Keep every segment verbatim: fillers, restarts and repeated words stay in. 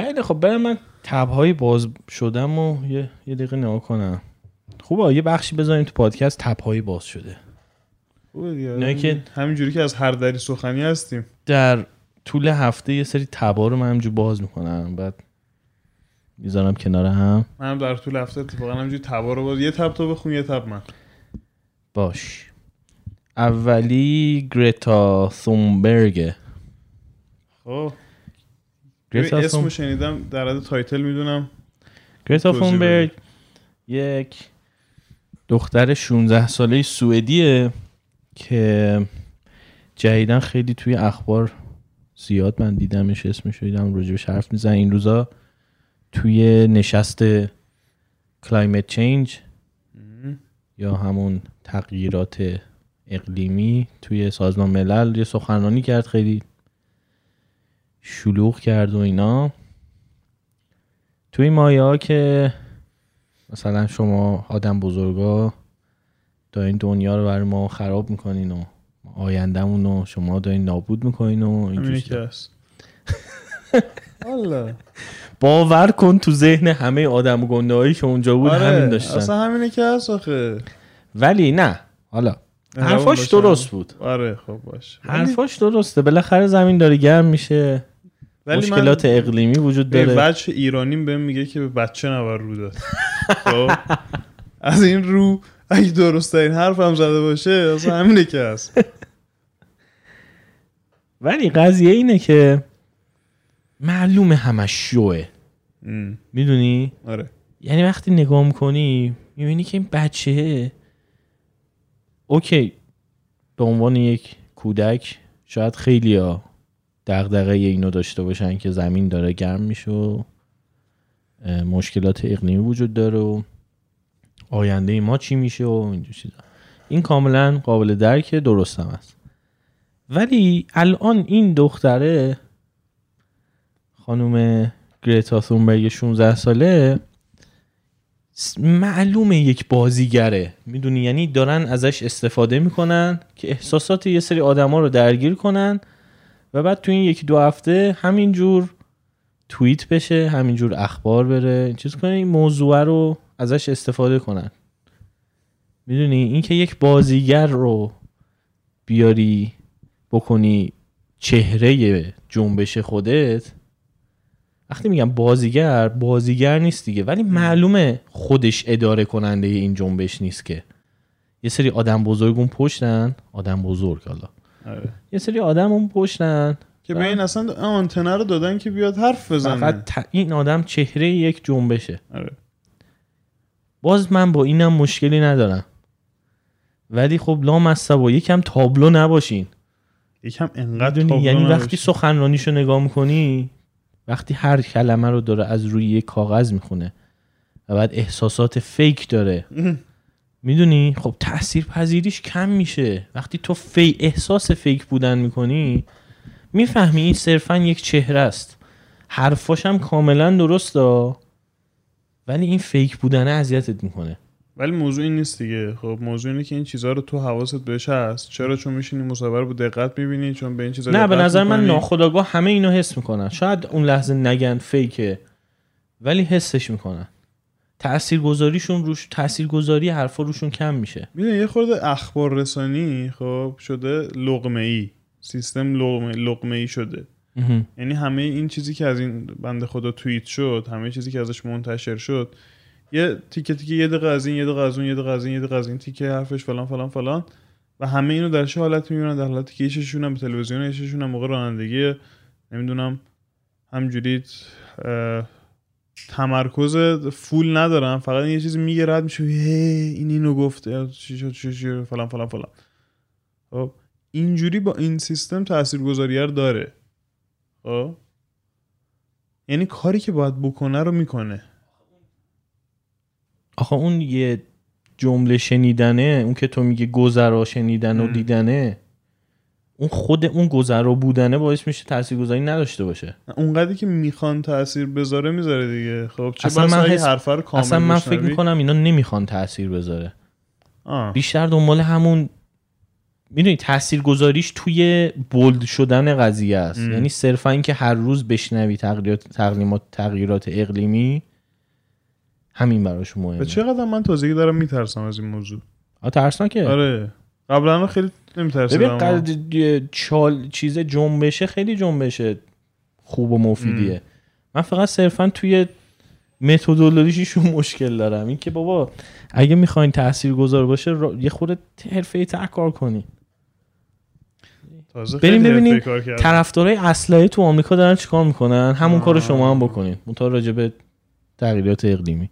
خیلی خب برای من تب‌های باز شدم و یه یه دقیقه نگاه کنم. خوبه یه بخشی بذاریم تو پادکست تب‌های باز شده. خوبه دیگه. نه که همینجوری که از هر دری سخنی هستیم. در طول هفته یه سری تب‌ها رو من همینجوری باز میکنم بعد میذارم کنار هم. منم در طول هفته اتفاقا همینجوری تب‌ها رو باز یه تب تو بخون یه تب من. باش. اولی گرتا ثونبرگ. خب اسمو شنیدم در حد تایتل میدونم. گرتا ثونبرگ یک دختر شانزده ساله سوئدیه که جدیدن خیلی توی اخبار زیاد من دیدمش، اسمش شنیدم، راجبش حرف میزنن این روزا توی نشست کلایمت چینج یا همون تغییرات اقلیمی توی سازمان ملل یه سخنرانی کرد، خیلی شلوغ کرد و اینا. توی مایه ها که مثلا شما آدم بزرگا دارین دنیا رو برای ما خراب میکنین و آیندمون رو شما دارین نابود میکنین و همینی که هست. باور کن تو ذهن همه آدم گنده هایی که اونجا بود آره، همین داشتن، اصلا همینی که هست آخه. ولی نه، حالا حرفاش درست بود. آره خب باشه، حرفاش درسته، بالاخره زمین داره گرم میشه، ولی مشکلات اقلیمی وجود داره. به بچه ایرانیم بهم میگه که به بچه نبر رو داد. از این رو اگه درسته این حرف هم زده باشه اصلا همینه که هست. ولی قضیه اینه که معلومه همه شوه، میدونی؟ آره، یعنی وقتی نگاه میکنی میبینی که این بچه اوکی به عنوان یک کودک شاید خیلی ها دغدغه اینو داشته باشن که زمین داره گرم میشه و مشکلات اقلیمی وجود داره و آینده ما چی میشه و اینجور چیزا، این کاملا قابل درک، درست هم است. ولی الان این دختره خانم گرتا ثونبرگ شانزده ساله معلومه یک بازیگره، میدونی؟ یعنی دارن ازش استفاده میکنن که احساسات یه سری آدما رو درگیر کنن و بعد تو این یکی دو هفته همینجور توییت بشه، همینجور اخبار بره، چیز کنن، این موضوع رو ازش استفاده کنن. میدونی این که یک بازیگر رو بیاری بکنی چهره جنبش خودت، وقتی میگم بازیگر بازیگر نیست دیگه، ولی معلومه خودش اداره کننده این جنبش نیست که یه سری آدم بزرگ اون پشتن، آدم بزرگ حالا آره. یه سری آدم اون پشتن که به این اصلا آنتنه رو دادن که بیاد حرف بزنه، فقط ت... این آدم چهره یک جنبشه آره. باز من با اینم مشکلی ندارم، ولی خب لامصبا یکم تابلو نباشین، یکم انقدر تابلو، یعنی نباشین. وقتی سخنرانیشو نگاه میکنی، وقتی هر کلمه رو داره از روی یک کاغذ میخونه و بعد احساسات فیک داره، میدونی؟ خب تأثیر پذیریش کم میشه. وقتی تو فی احساس فیک بودن میکنی میفهمی این صرفا یک چهره است، حرفاش هم کاملا درسته، ولی این فیک بودنه اذیتت میکنه. ولی موضوع این نیست دیگه. خب موضوع اینه که این چیزها رو تو حواست بهش هست. چرا؟ چون میشینی مصاحبه رو دقت میبینی، چون به این چیزا دقت میکنی. نه به نظر من ناخودآگاه همه اینو حس میکنن، شاید اون لحظه نگن فیکه ولی حسش میکنن. تاثیرگذاریشون روش، تاثیرگذاری حرفا روشون کم میشه. میدونی یه خورده اخبار رسانی خب شده لقمه ای، سیستم لقمه لقمه ای شده. یعنی همه این چیزی که از این بنده خدا توییت شد، همه چیزی که ازش منتشر شد، یه تیکه تیکه، یه دقیقه از این، یه دقیقه از اون، یه دقیقه از این، یه دقیقه از این، تیکه حرفش فلان فلان فلان، و همه اینو در چه حالت میبینن؟ در حالتی که ایششون هم به تلویزیون، ایششون هم موقع رانندگی، نمیدونم، همجوری تمرکز فول ندارن، فقط یه چیزی میگه رد میشه، این اینو گفت چی شد چی شد فلان فلان فلان. خب اینجوری با این سیستم تاثیرگذاری داره. خب یعنی کاری که باید بکنه رو میکنه. آخه اون یه جمله شنیدنه، اون که تو میگه گذرا شنیدن و دیدنه، اون خود اون گذرا بودنه باعث میشه تاثیرگذاری نداشته باشه. اونقدری که میخوان تاثیر بذاره میذاره دیگه. خب چه اصلا من حس... حرفا رو کامل اصلا من فکر میکنم اینا نمیخوان تاثیر بذاره. آه. بیشتر دنبال همون میدونی تاثیرگذاریش توی بولد شدن قضیه است. یعنی صرفا اینکه هر روز بشنوی تغییرات تغییرات تغییرات اقلیمی همین براش مهمه. به چقدر من تازگی دارم میترسم از این موضوع. آ ترسناکه. آره قبلا خیلی نمیترسیدم. ببین چال چیز جنبشه خیلی جنبشه خوب و مفیدیه. ام. من فقط صرفا توی متدولوژیشون مشکل دارم، این که بابا اگه میخواین تاثیرگذار باشه را... یه خورده حرفه‌ای‌تر کار کنین. بریم ببینیم طرفدارای اسلحه تو آمریکا دارن چیکار میکنن، همون کارو شما هم بکنین. منتها راجع به تغییرات اقلیمی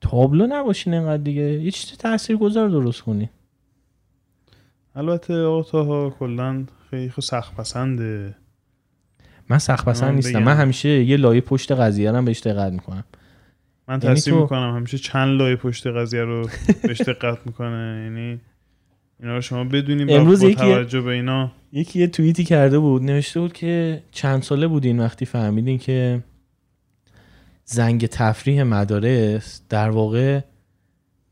تابلو نباشین اینقدر دیگه، یه چیز تاثیرگذار درست کنین. البته آقاها کلا خیلی سخت پسنده. من سخت پسند نیستم، من همیشه یه لایه پشت قضیه رو بهش دقت میکنم. من تصمیم تو... میکنم همیشه چند لایه پشت قضیه رو بهش دقت میکنه. یعنی اینا رو شما بدونیم. امروز با توجه به اینا یکی یه توییتی کرده بود، نوشته بود که چند ساله بودین وقتی فهمیدین که زنگ تفریح مدارس در واقع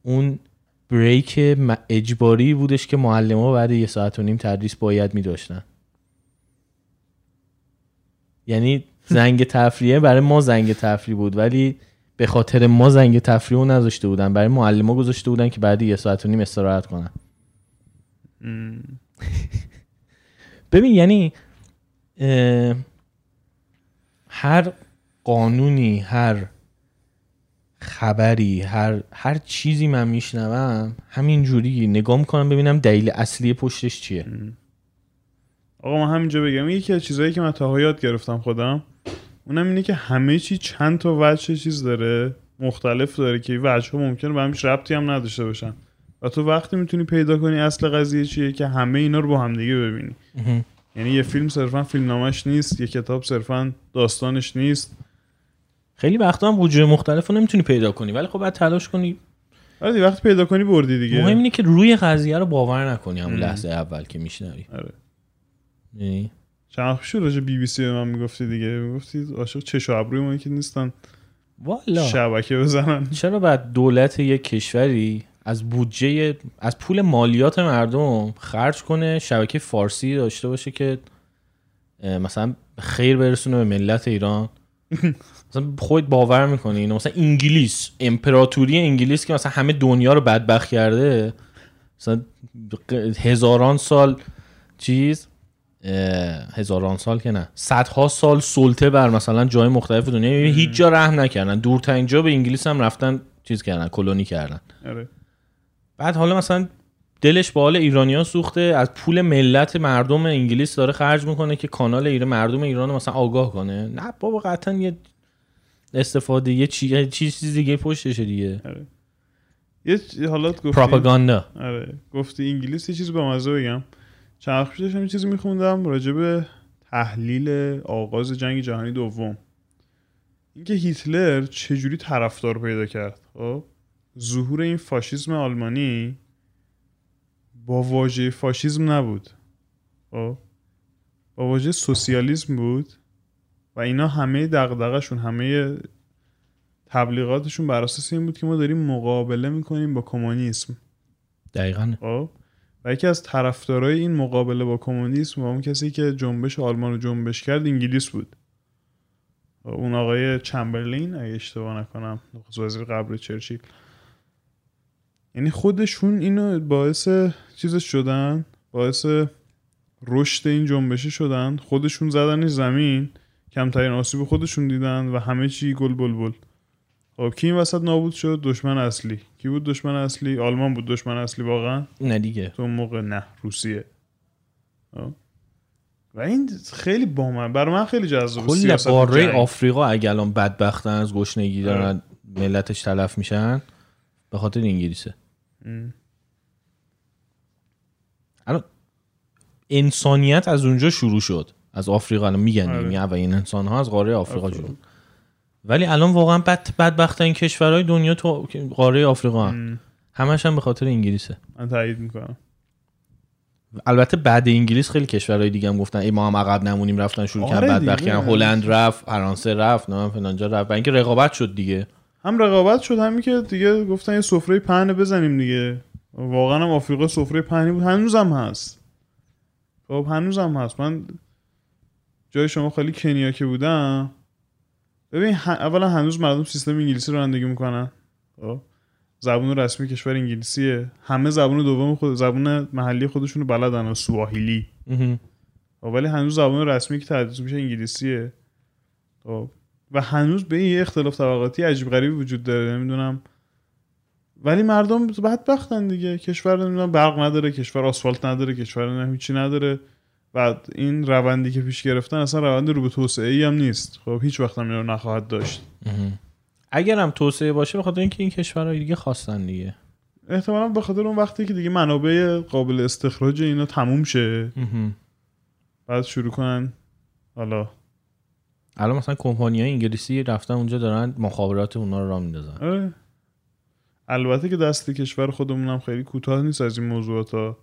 اون بریک اجباری بودش که معلم‌ها بعد یه ساعت و نیم تدریس باید می‌داشتن. یعنی زنگ تفریحه برای ما زنگ تفریح بود، ولی به خاطر ما زنگ تفریحو نذاشته بودن، برای معلم‌ها گذاشته بودن که بعد یه ساعت و نیم استراحت کنن. ببین یعنی هر قانونی، هر خبری، هر هر چیزی من میشنوم همین جوری نگاه میکنم ببینم دلیل اصلی پشتش چیه. آقا من همینجا بگم یکی از چیزایی که من تا یاد گرفتم خودم اونم اینه که همه چی چند تا وجه چیز داره، مختلف داره که وجه‌ها ممکنه به همش ربطی هم نداشته باشن و تو وقتی میتونی پیدا کنی اصل قضیه چیه که همه اینا رو با هم دیگه ببینی. یعنی یه فیلم صرفاً فیلمنامه‌اش نیست، یه کتاب صرفاً داستانش نیست. خیلی وقتا هم وجوه مختلفو نمیتونی پیدا کنی، ولی خب بعد تلاش کنی. آره وقتی پیدا کنی بردی دیگه. مهم اینه که روی قضیه رو باور نکنی همون لحظه اول که میشنوی. آره. یعنی چرا خوشو راجع بی بی سی به من میگفتی دیگه، میگفتی عاشق چش و ابروی ما که نیستن والا شبکه بزنن. چرا بعد دولت یک کشوری از بودجه از پول مالیات مردم خرج کنه شبکه فارسی داشته باشه که مثلا خیر برسونه به ملت ایران؟ مثلا خودت باور میکنی مثلا انگلیس، امپراتوری انگلیس که مثلا همه دنیا رو بدبخت کرده، مثلا هزاران سال چیز هزاران سال که نه، صدها سال سلطه بر مثلا جای مختلف دنیا، هیچ جا رحم نکردن، دورترین جا به انگلیس هم رفتن چیز کردن، کلونی کردن. آره. بعد حالا مثلا دلش به حال ایرانیان سوخته، از پول ملت مردم انگلیس داره خرج میکنه که کانال ایران مردم ایران مثلا آگاه کنه. نه بابا قطعا یه استفاده یه چیز چیز دیگه پشتشه دیگه. آره. یه حالت گفتی پروپاگاندا. آره. گفتی انگلیس، یه چیز به مزه بگم. چند وقت پیش هم یه چیزی میخوندم راجع به تحلیل آغاز جنگ جهانی دوم، اینکه هیتلر چجوری طرفدار پیدا کرد. خب ظهور این فاشیسم آلمانی با واژه فاشیسم نبود، خب با واژه سوسیالیسم بود و اینا همه دغدغه‌شون، همه تبلیغاتشون بر اساس این بود که ما داریم مقابله میکنیم با کمونیسم. دقیقاً. خب و یکی از طرفدارای این مقابله با کمونیسم و اون کسی که جنبش آلمان رو جنبش کرد انگلیس بود. اون آقای چمبرلین اگه اشتباه نکنم، نخست وزیر قبل چرچیل. یعنی خودشون اینو باعث چیزش شدن، باعث رشد این جنبش شدن، خودشون زدنش زمین، کمترین آسیب خودشون دیدن و همه چی گل بلبل. خب کی این وسط نابود شد؟ دشمن اصلی کی بود؟ دشمن اصلی آلمان بود. دشمن اصلی واقعا نه دیگه تو موقع نه روسیه. آه. و این خیلی با من برای من خیلی جذاب است. کل قاره آفریقا اگه الان بدبختن از گشنگی دارن ملتش تلف میشن به خاطر انگلیسه. الان انسانیت از اونجا شروع شد، از آفریقا. الان میگن میگن اولین انسان ها از قاره آفریقا شروع، ولی الان واقعا بد بدبخت‌ترین کشورهای دنیا تو قاره آفریقا هم. همش هم به خاطر انگلیسه. من تایید میکنم. البته بعد انگلیس خیلی کشورهای دیگه هم گفتن ای ما هم عقب نمونیم، رفتن شروع کردن بدبخت کردن. هلند رفت، فرانسه رفت، نه فلانجا رفت. اینکه رقابت شد دیگه. هم رقابت شد، همین که دیگه گفتن یه سفره پهن بزنیم دیگه. واقعا هم آفریقا سفره پهنی بود، هنوزم هست. خب هنوزم هست. من جای شما خالی کنیا که بودم ببین، اولا هنوز مردم سیستم انگلیسی رانندگی میکنن، خب زبان رسمی کشور انگلیسیه، همه زبان دوم خود زبان محلی خودشونو بلدن، سواهیلی، ولی هنوز زبان رسمی که تدریس میشه انگلیسیه. خب و هنوز به این اختلاف طبقاتی عجیب غریبی وجود داره، نمیدونم، ولی مردم بدبختن دیگه. کشور نمیدونم برق نداره، کشور آسفالت نداره، کشور نه هیچی نداره و این روندی که پیش گرفتن اصلا روند رو به توسعه‌ای هم نیست. خب هیچ وقت هم اینو نخواهد داشت. اگر هم توسعه باشه بخاطر اینکه این کشورها دیگه خواستن دیگه، احتمالاً بخاطر اون وقتی که دیگه منابع قابل استخراج اینا تموم شه بعد شروع کنن. حالا الان مثلا کمپانی‌های انگلیسی رفتن اونجا دارن مخابرات اونا رو راه میندازن. البته که دست کشور خودمون هم خیلی کوتاه نیست از این موضوعات ها.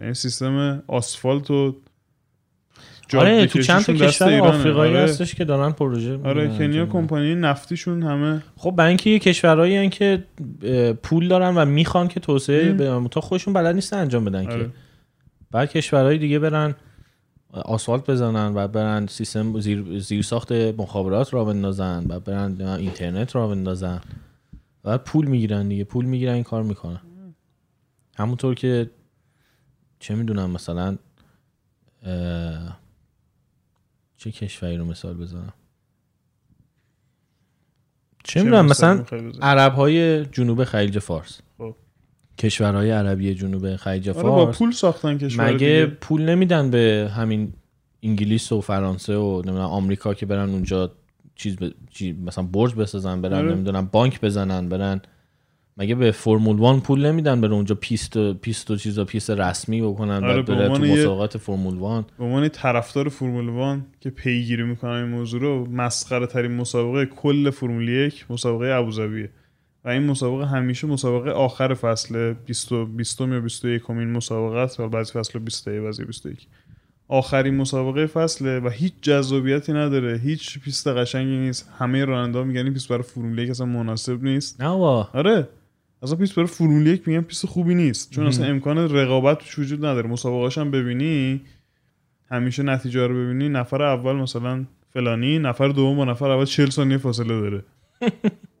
این سیستم آسفالت و آره تو چند تا کشور آفریقایی هستش که دارن پروژه. آره کنیا کمپانی نفتیشون همه. خب برای اینکه کشورهایی ان که پول دارن و میخوان که توسعه به تا خودشون بلد نیستن انجام بدن، آره. که بعد کشورهای دیگه برن آسفالت بزنن و برن سیستم زیر زیرساخت مخابرات را بندازن و برن اینترنت را بندازن و پول میگیرن دیگه، پول میگیرن این کار میکنن. همونطور که چه میدونم مثلا چه کشوری رو مثال بزنم، چه میدونم مثلا عربهای جنوب خلیج فارس، خب کشورهای عربی جنوب خلیج فارس با پول ساختن کشور مگه دیگه. پول نمیدن به همین انگلیس و فرانسه و نمیدونم آمریکا که برن اونجا چیز ب... چیز مثلا برج بسازن، برن نمیدونم بانک بزنن، برن مگه به فرمول یک پول نمیدن برن اونجا پیست و پیست و چیزا پیست رسمی بکنن بعد برن تو مسابقات فرمول یک. به عنوان طرفدار فرمول یک که پیگیری میکنم این موضوع رو، مسخره ترین مسابقه کل فرمول یک مسابقه ابوظبیه و این مسابقه همیشه مسابقه آخر فصل بیست یا بیست و یک امین مسابقه است و بعضی فصل بیست و یک بعضی بیست و یک آخرین مسابقه فصله و هیچ جذابیتی نداره، هیچ پیست قشنگی نیست، همه راننده‌ها میگن این پیست برای فرمول یک اصلا مناسب نیست. نه وا آره اصلا پیست برای فرمول یک میگن پیست خوبی نیست، چون اصلا امکان رقابت توش وجود نداره. مسابقه‌اش هم ببینی همیشه نتیجه رو ببینی، نفر اول مثلا فلانی، نفر دوم با نفر اول چهل ثانیه فاصله داره.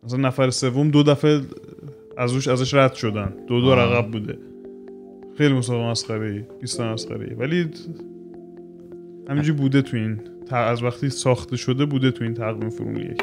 مثلا نفر سوم دو دفعه ازش ازش رد شدن، دو دو عقب بوده. خیلی مسابقه مسخره‌ای، پیست مسخره‌ای، ولی همینجوری بوده تو این از وقتی ساخته شده بوده تو این تقویم فرمول یک.